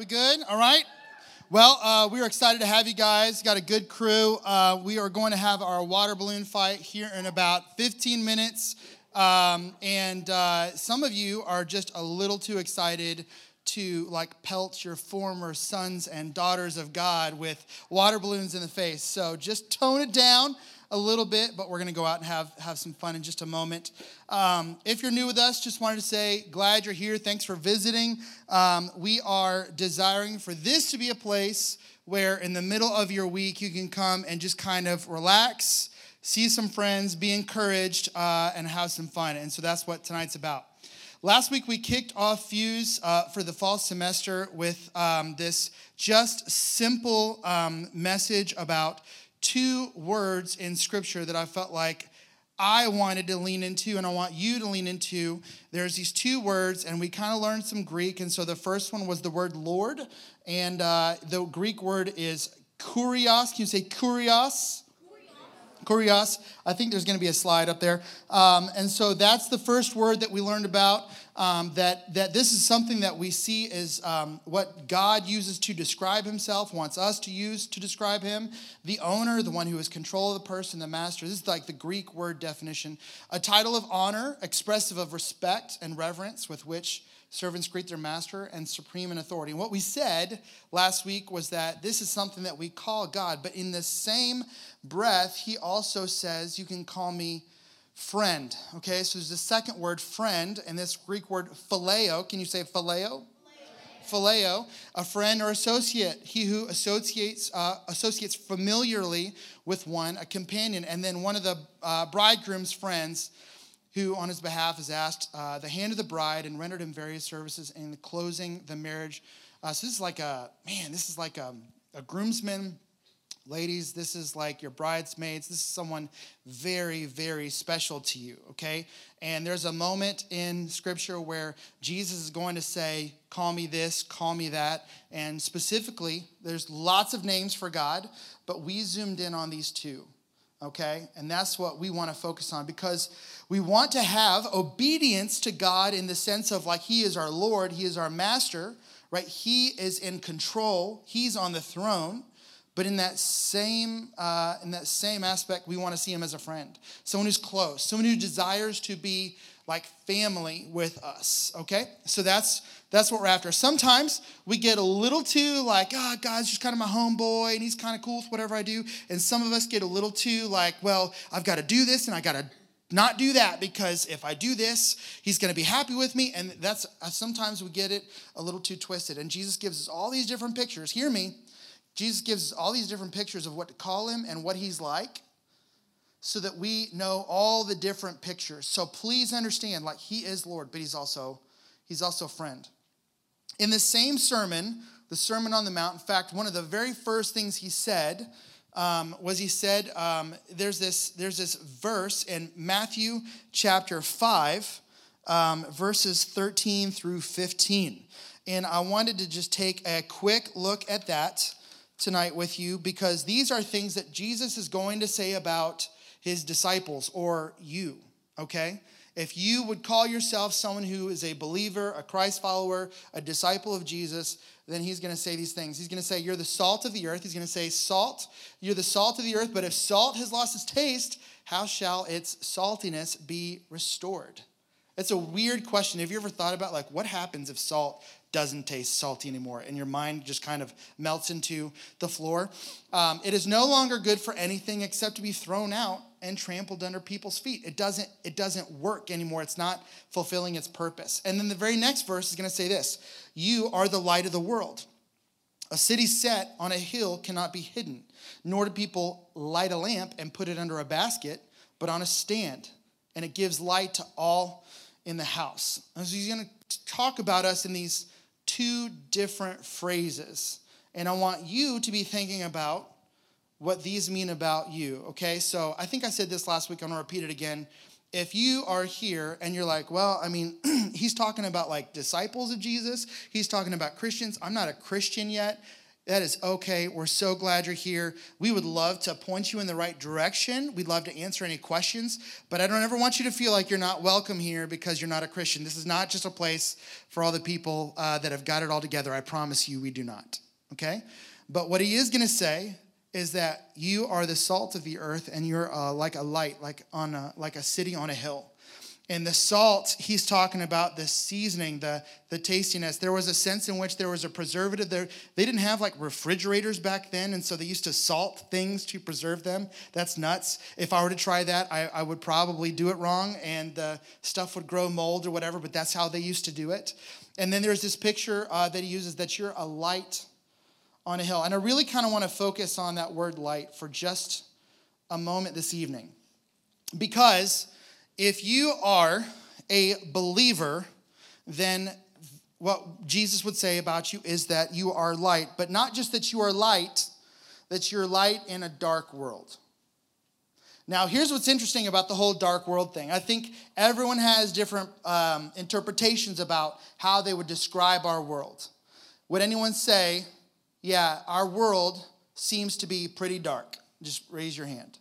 We good? All right. Well, we are excited to have you guys. Got a good crew. We are going to have our water balloon fight here in about 15 minutes. Some of you are just a little too excited to like pelt your former sons and daughters of God with water balloons in the face. So just tone it down a little bit, but we're going to go out and have some fun in just a moment. If you're new with us, just wanted to say, glad you're here. Thanks for visiting. We are desiring for this to be a place where in the middle of your week, you can come and just kind of relax, see some friends, be encouraged, and have some fun. And so that's what tonight's about. Last week, we kicked off Fuse for the fall semester with this just simple message about two words in Scripture that I felt like I wanted to lean into and I want you to lean into. There's these two words, and we kind of learned some Greek. And so the first one was the word Lord, and the Greek word is kurios. Can you say kurios? Kurios. I think there's going to be a slide up there. And so that's the first word that we learned about, that this is something that we see is what God uses to describe himself, wants us to use to describe him. The owner, the one who is control of the person, the master. This is like the Greek word definition. A title of honor, expressive of respect and reverence with which servants greet their master, and supreme in authority. And what we said last week was that this is something that we call God, but in the same breath, he also says, you can call me friend. Okay, so there's the second word, friend, and this Greek word phileo. Can you say phileo? Phileo, a friend or associate, he who associates familiarly with one, a companion, and then one of the bridegroom's friends, who on his behalf is asked the hand of the bride and rendered him various services in closing the marriage. So this is like a groomsman. Ladies, this is like your bridesmaids. This is someone very, very special to you, okay? And there's a moment in Scripture where Jesus is going to say, call me this, call me that. And specifically, there's lots of names for God, but we zoomed in on these two. Okay, and that's what we want to focus on because we want to have obedience to God in the sense of like he is our Lord, he is our master, right? He is in control, he's on the throne, but in that same aspect, we want to see him as a friend, someone who's close, someone who desires to be like family with us. Okay, so that's what we're after. Sometimes we get a little too like, God's just kind of my homeboy and he's kind of cool with whatever I do. And some of us get a little too like, well, I've got to do this and I got to not do that because if I do this, he's going to be happy with me. And that's sometimes we get it a little too twisted. And Jesus gives us all these different pictures. Hear me. Jesus gives us all these different pictures of what to call him and what he's like, so that we know all the different pictures. So please understand, like he is Lord, but he's also a friend. In the same sermon, the Sermon on the Mount, in fact, one of the very first things he said was he said, there's this verse in Matthew chapter 5, verses 13 through 15. And I wanted to just take a quick look at that tonight with you because these are things that Jesus is going to say about his disciples or you, okay? If you would call yourself someone who is a believer, a Christ follower, a disciple of Jesus, then he's going to say these things. He's going to say, you're the salt of the earth. He's going to say, salt, you're the salt of the earth, but if salt has lost its taste, how shall its saltiness be restored? That's a weird question. Have you ever thought about like what happens if salt doesn't taste salty anymore, and your mind just kind of melts into the floor. It is no longer good for anything except to be thrown out and trampled under people's feet. It doesn't work anymore. It's not fulfilling its purpose. And then the very next verse is going to say this, you are the light of the world. A city set on a hill cannot be hidden, nor do people light a lamp and put it under a basket, but on a stand, and it gives light to all in the house. And so he's going to talk about us in these two different phrases. And I want you to be thinking about what these mean about you, okay? So I think I said this last week. I'm going to repeat it again. If you are here and you're like, well, I mean, he's talking about like disciples of Jesus. He's talking about Christians. I'm not a Christian yet. That is okay. We're so glad you're here. We would love to point you in the right direction. We'd love to answer any questions, but I don't ever want you to feel like you're not welcome here because you're not a Christian. This is not just a place for all the people that have got it all together. I promise you we do not, okay? But what he is going to say is that you are the salt of the earth, and you're like a light, like a city on a hill. And the salt, he's talking about the seasoning, the tastiness. There was a sense in which there was a preservative there. They didn't have like refrigerators back then, and so they used to salt things to preserve them. That's nuts. If I were to try that, I would probably do it wrong, and the stuff would grow mold or whatever, but that's how they used to do it. And then there's this picture that he uses that you're a light on a hill. And I really kind of want to focus on that word light for just a moment this evening, because if you are a believer, then what Jesus would say about you is that you are light, but not just that you are light, that you're light in a dark world. Now, here's what's interesting about the whole dark world thing. I think everyone has different interpretations about how they would describe our world. Would anyone say, yeah, our world seems to be pretty dark? Just raise your hand.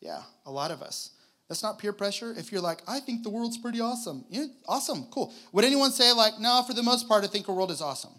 Yeah, a lot of us. That's not peer pressure. If you're like, I think the world's pretty awesome. Yeah, awesome, cool. Would anyone say like, no, for the most part, I think our world is awesome.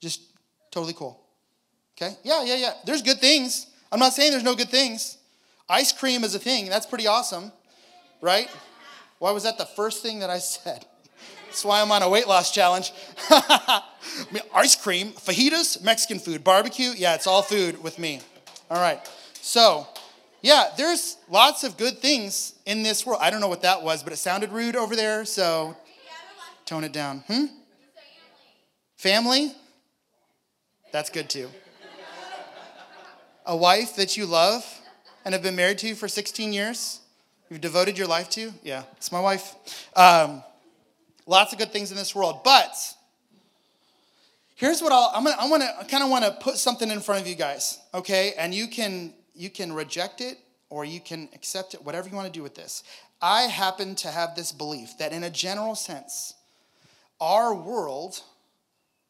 Just totally cool. Okay? Yeah. There's good things. I'm not saying there's no good things. Ice cream is a thing. That's pretty awesome, right? Why was that the first thing that I said? That's why I'm on a weight loss challenge. I mean, ice cream, fajitas, Mexican food, barbecue. Yeah, it's all food with me. All right. So, yeah, there's lots of good things in this world. I don't know what that was, but it sounded rude over there, so tone it down. Family? That's good too. A wife that you love and have been married to for 16 years? You've devoted your life to? Yeah, it's my wife. Lots of good things in this world, but here's what I kind of want to put something in front of you guys, okay? And you can reject it or you can accept it, whatever you want to do with this. I happen to have this belief that in a general sense, our world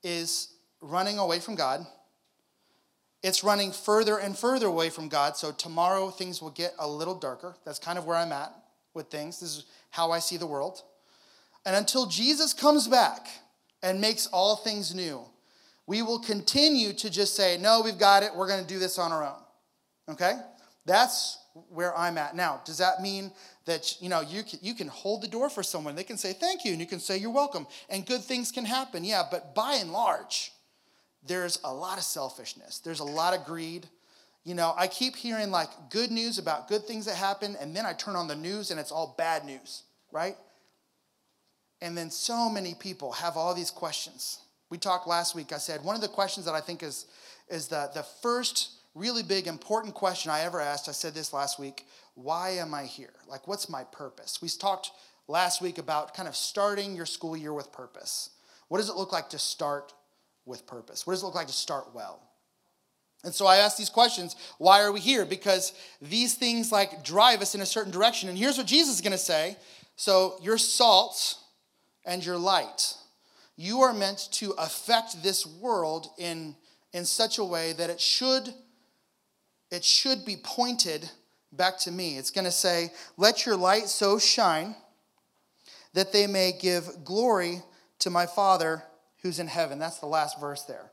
is running away from God. It's running further and further away from God, so tomorrow things will get a little darker. That's kind of where I'm at with things. This is how I see the world. And until Jesus comes back and makes all things new, we will continue to just say, no, we've got it. We're going to do this on our own. Okay? That's where I'm at now. Does that mean that, you can hold the door for someone? They can say thank you, and you can say you're welcome, and good things can happen. Yeah, but by and large, there's a lot of selfishness. There's a lot of greed. I keep hearing, good news about good things that happen, and then I turn on the news, and it's all bad news, right? And then so many people have all these questions. We talked last week. I said one of the questions that I think is the first really big, important question I ever asked. I said this last week. Why am I here? What's my purpose? We talked last week about kind of starting your school year with purpose. What does it look like to start with purpose? What does it look like to start well? And so I asked these questions. Why are we here? Because these things drive us in a certain direction. And here's what Jesus is going to say. So your salt and your light, you are meant to affect this world in such a way that it should be pointed back to me. It's going to say, let your light so shine that they may give glory to my Father who's in heaven. That's the last verse there.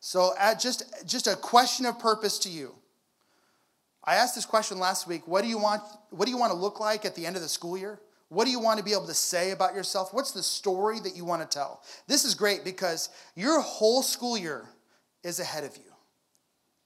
So just a question of purpose to you. I asked this question last week. What do you want to look like at the end of the school year? What do you want to be able to say about yourself? What's the story that you want to tell? This is great because your whole school year is ahead of you.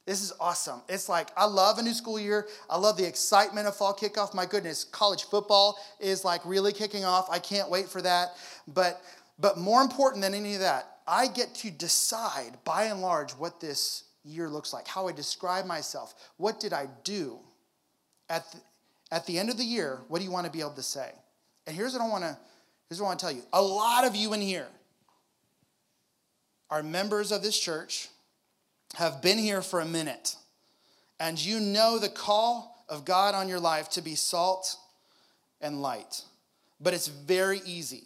This is awesome. It's I love a new school year. I love the excitement of fall kickoff. My goodness, college football is really kicking off. I can't wait for that. But more important than any of that, I get to decide by and large what this year looks like, how I describe myself. What did I do? At the end of the year, what do you want to be able to say? And here's what I want to tell you. A lot of you in here are members of this church, have been here for a minute, and you know the call of God on your life to be salt and light. But it's very easy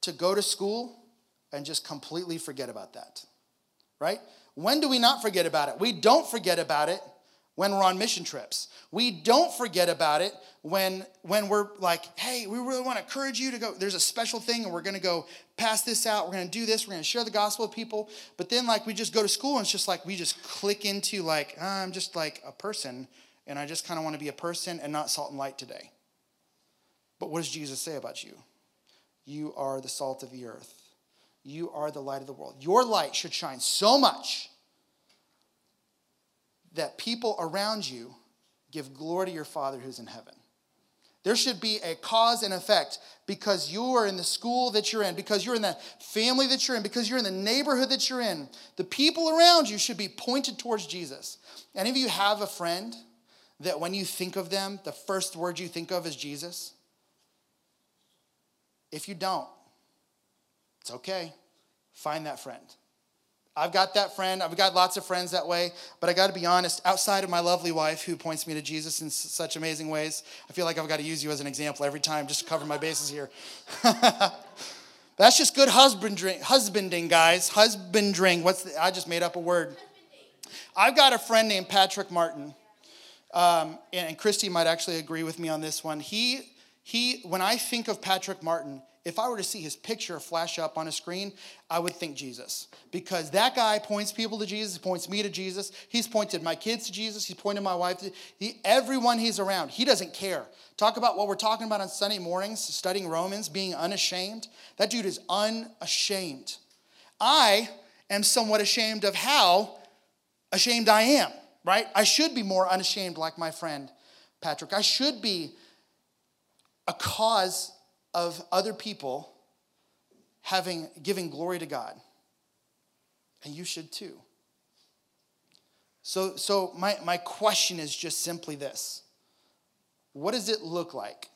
to go to school and just completely forget about that, right? When do we not forget about it? We don't forget about it when we're on mission trips. We don't forget about it when we're like, hey, we really want to encourage you to go. There's a special thing, and we're going to go pass this out. We're going to do this. We're going to share the gospel with people. But then, like, we just go to school, and it's just like we just click into, like, I'm just like a person, and I just kind of want to be a person and not salt and light today. But what does Jesus say about you? You are the salt of the earth. You are the light of the world. Your light should shine so much that people around you give glory to your Father who's in heaven. There should be a cause and effect because you are in the school that you're in, because you're in the family that you're in, because you're in the neighborhood that you're in. The people around you should be pointed towards Jesus. Any of you have a friend that when you think of them, the first word you think of is Jesus? If you don't, it's okay. Find that friend. I've got that friend. I've got lots of friends that way. But I got to be honest, outside of my lovely wife who points me to Jesus in such amazing ways, I feel like I've got to use you as an example every time just to cover my bases here. That's just good husbanding, guys. Husbanding. I just made up a word. I've got a friend named Patrick Martin. And Christy might actually agree with me on this one. He when I think of Patrick Martin, if I were to see his picture flash up on a screen, I would think Jesus. Because that guy points people to Jesus, points me to Jesus. He's pointed my kids to Jesus. He's pointed my wife to everyone he's around. He doesn't care. Talk about what we're talking about on Sunday mornings, studying Romans, being unashamed. That dude is unashamed. I am somewhat ashamed of how ashamed I am, right? I should be more unashamed like my friend Patrick. I should be a cause of other people giving glory to God. And you should too. So my question is just simply this. What does it look like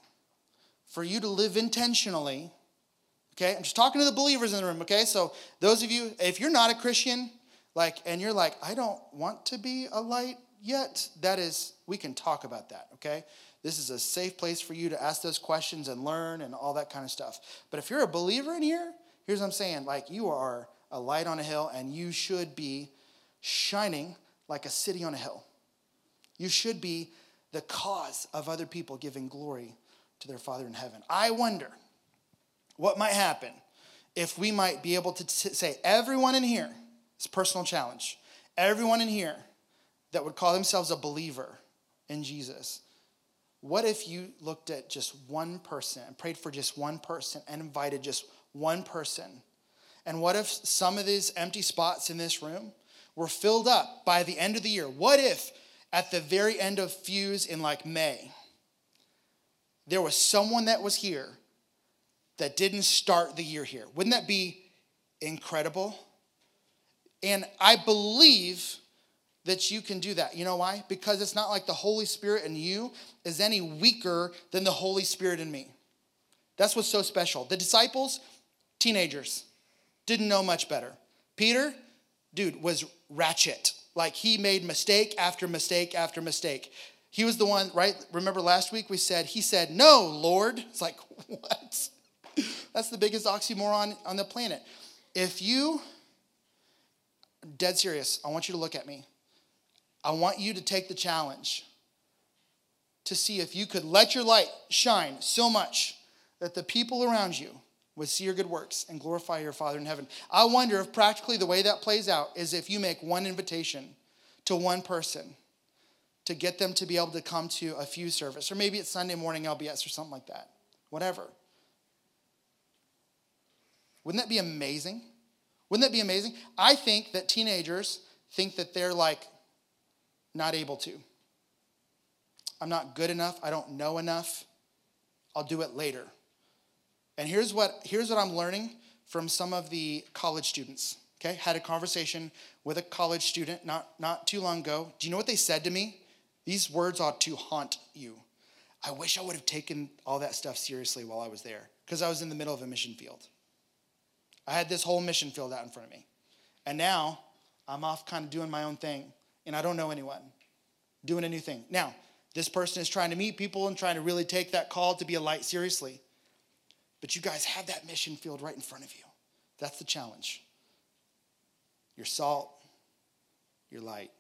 for you to live intentionally? Okay, I'm just talking to the believers in the room, okay? So those of you, if you're not a Christian, and you're like, I don't want to be a light yet, we can talk about that, okay? This is a safe place for you to ask those questions and learn and all that kind of stuff. But if you're a believer in here, here's what I'm saying. You are a light on a hill, and you should be shining like a city on a hill. You should be the cause of other people giving glory to their Father in heaven. I wonder what might happen if we might be able to say, everyone in here, it's a personal challenge, everyone in here that would call themselves a believer in Jesus, what if you looked at just one person and prayed for just one person and invited just one person? And what if some of these empty spots in this room were filled up by the end of the year? What if at the very end of Fuse in May, there was someone that was here that didn't start the year here? Wouldn't that be incredible? And I believe that you can do that. You know why? Because it's not like the Holy Spirit in you is any weaker than the Holy Spirit in me. That's what's so special. The disciples, teenagers, didn't know much better. Peter, dude, was ratchet. He made mistake after mistake after mistake. He was the one, right? Remember last week he said, no, Lord. It's like, what? That's the biggest oxymoron on the planet. Dead serious, I want you to look at me. I want you to take the challenge to see if you could let your light shine so much that the people around you would see your good works and glorify your Father in heaven. I wonder if practically the way that plays out is if you make one invitation to one person to get them to be able to come to a Fuse service, or maybe it's Sunday morning LBS or something like that, whatever. Wouldn't that be amazing? Wouldn't that be amazing? I think that teenagers think that they're not able to. I'm not good enough. I don't know enough. I'll do it later. And here's what I'm learning from some of the college students. Okay, had a conversation with a college student not too long ago. Do you know what they said to me? These words ought to haunt you. I wish I would have taken all that stuff seriously while I was there because I was in the middle of a mission field. I had this whole mission filled out in front of me. And now I'm off kind of doing my own thing. And I don't know anyone. Doing a new thing. Now, this person is trying to meet people and trying to really take that call to be a light seriously. But you guys have that mission field right in front of you. That's the challenge. Your salt, your light.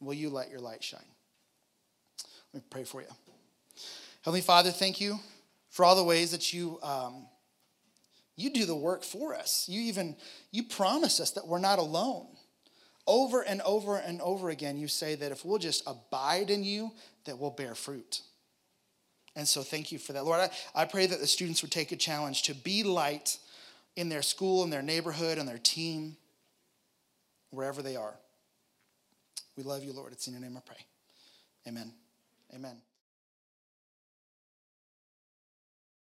Will you let your light shine? Let me pray for you. Heavenly Father, thank you for all the ways that you do the work for us. You promise us that we're not alone. Over and over and over again, you say that if we'll just abide in you, that we'll bear fruit. And so thank you for that. Lord, I pray that the students would take a challenge to be light in their school, in their neighborhood, on their team, wherever they are. We love you, Lord. It's in your name I pray. Amen. Amen.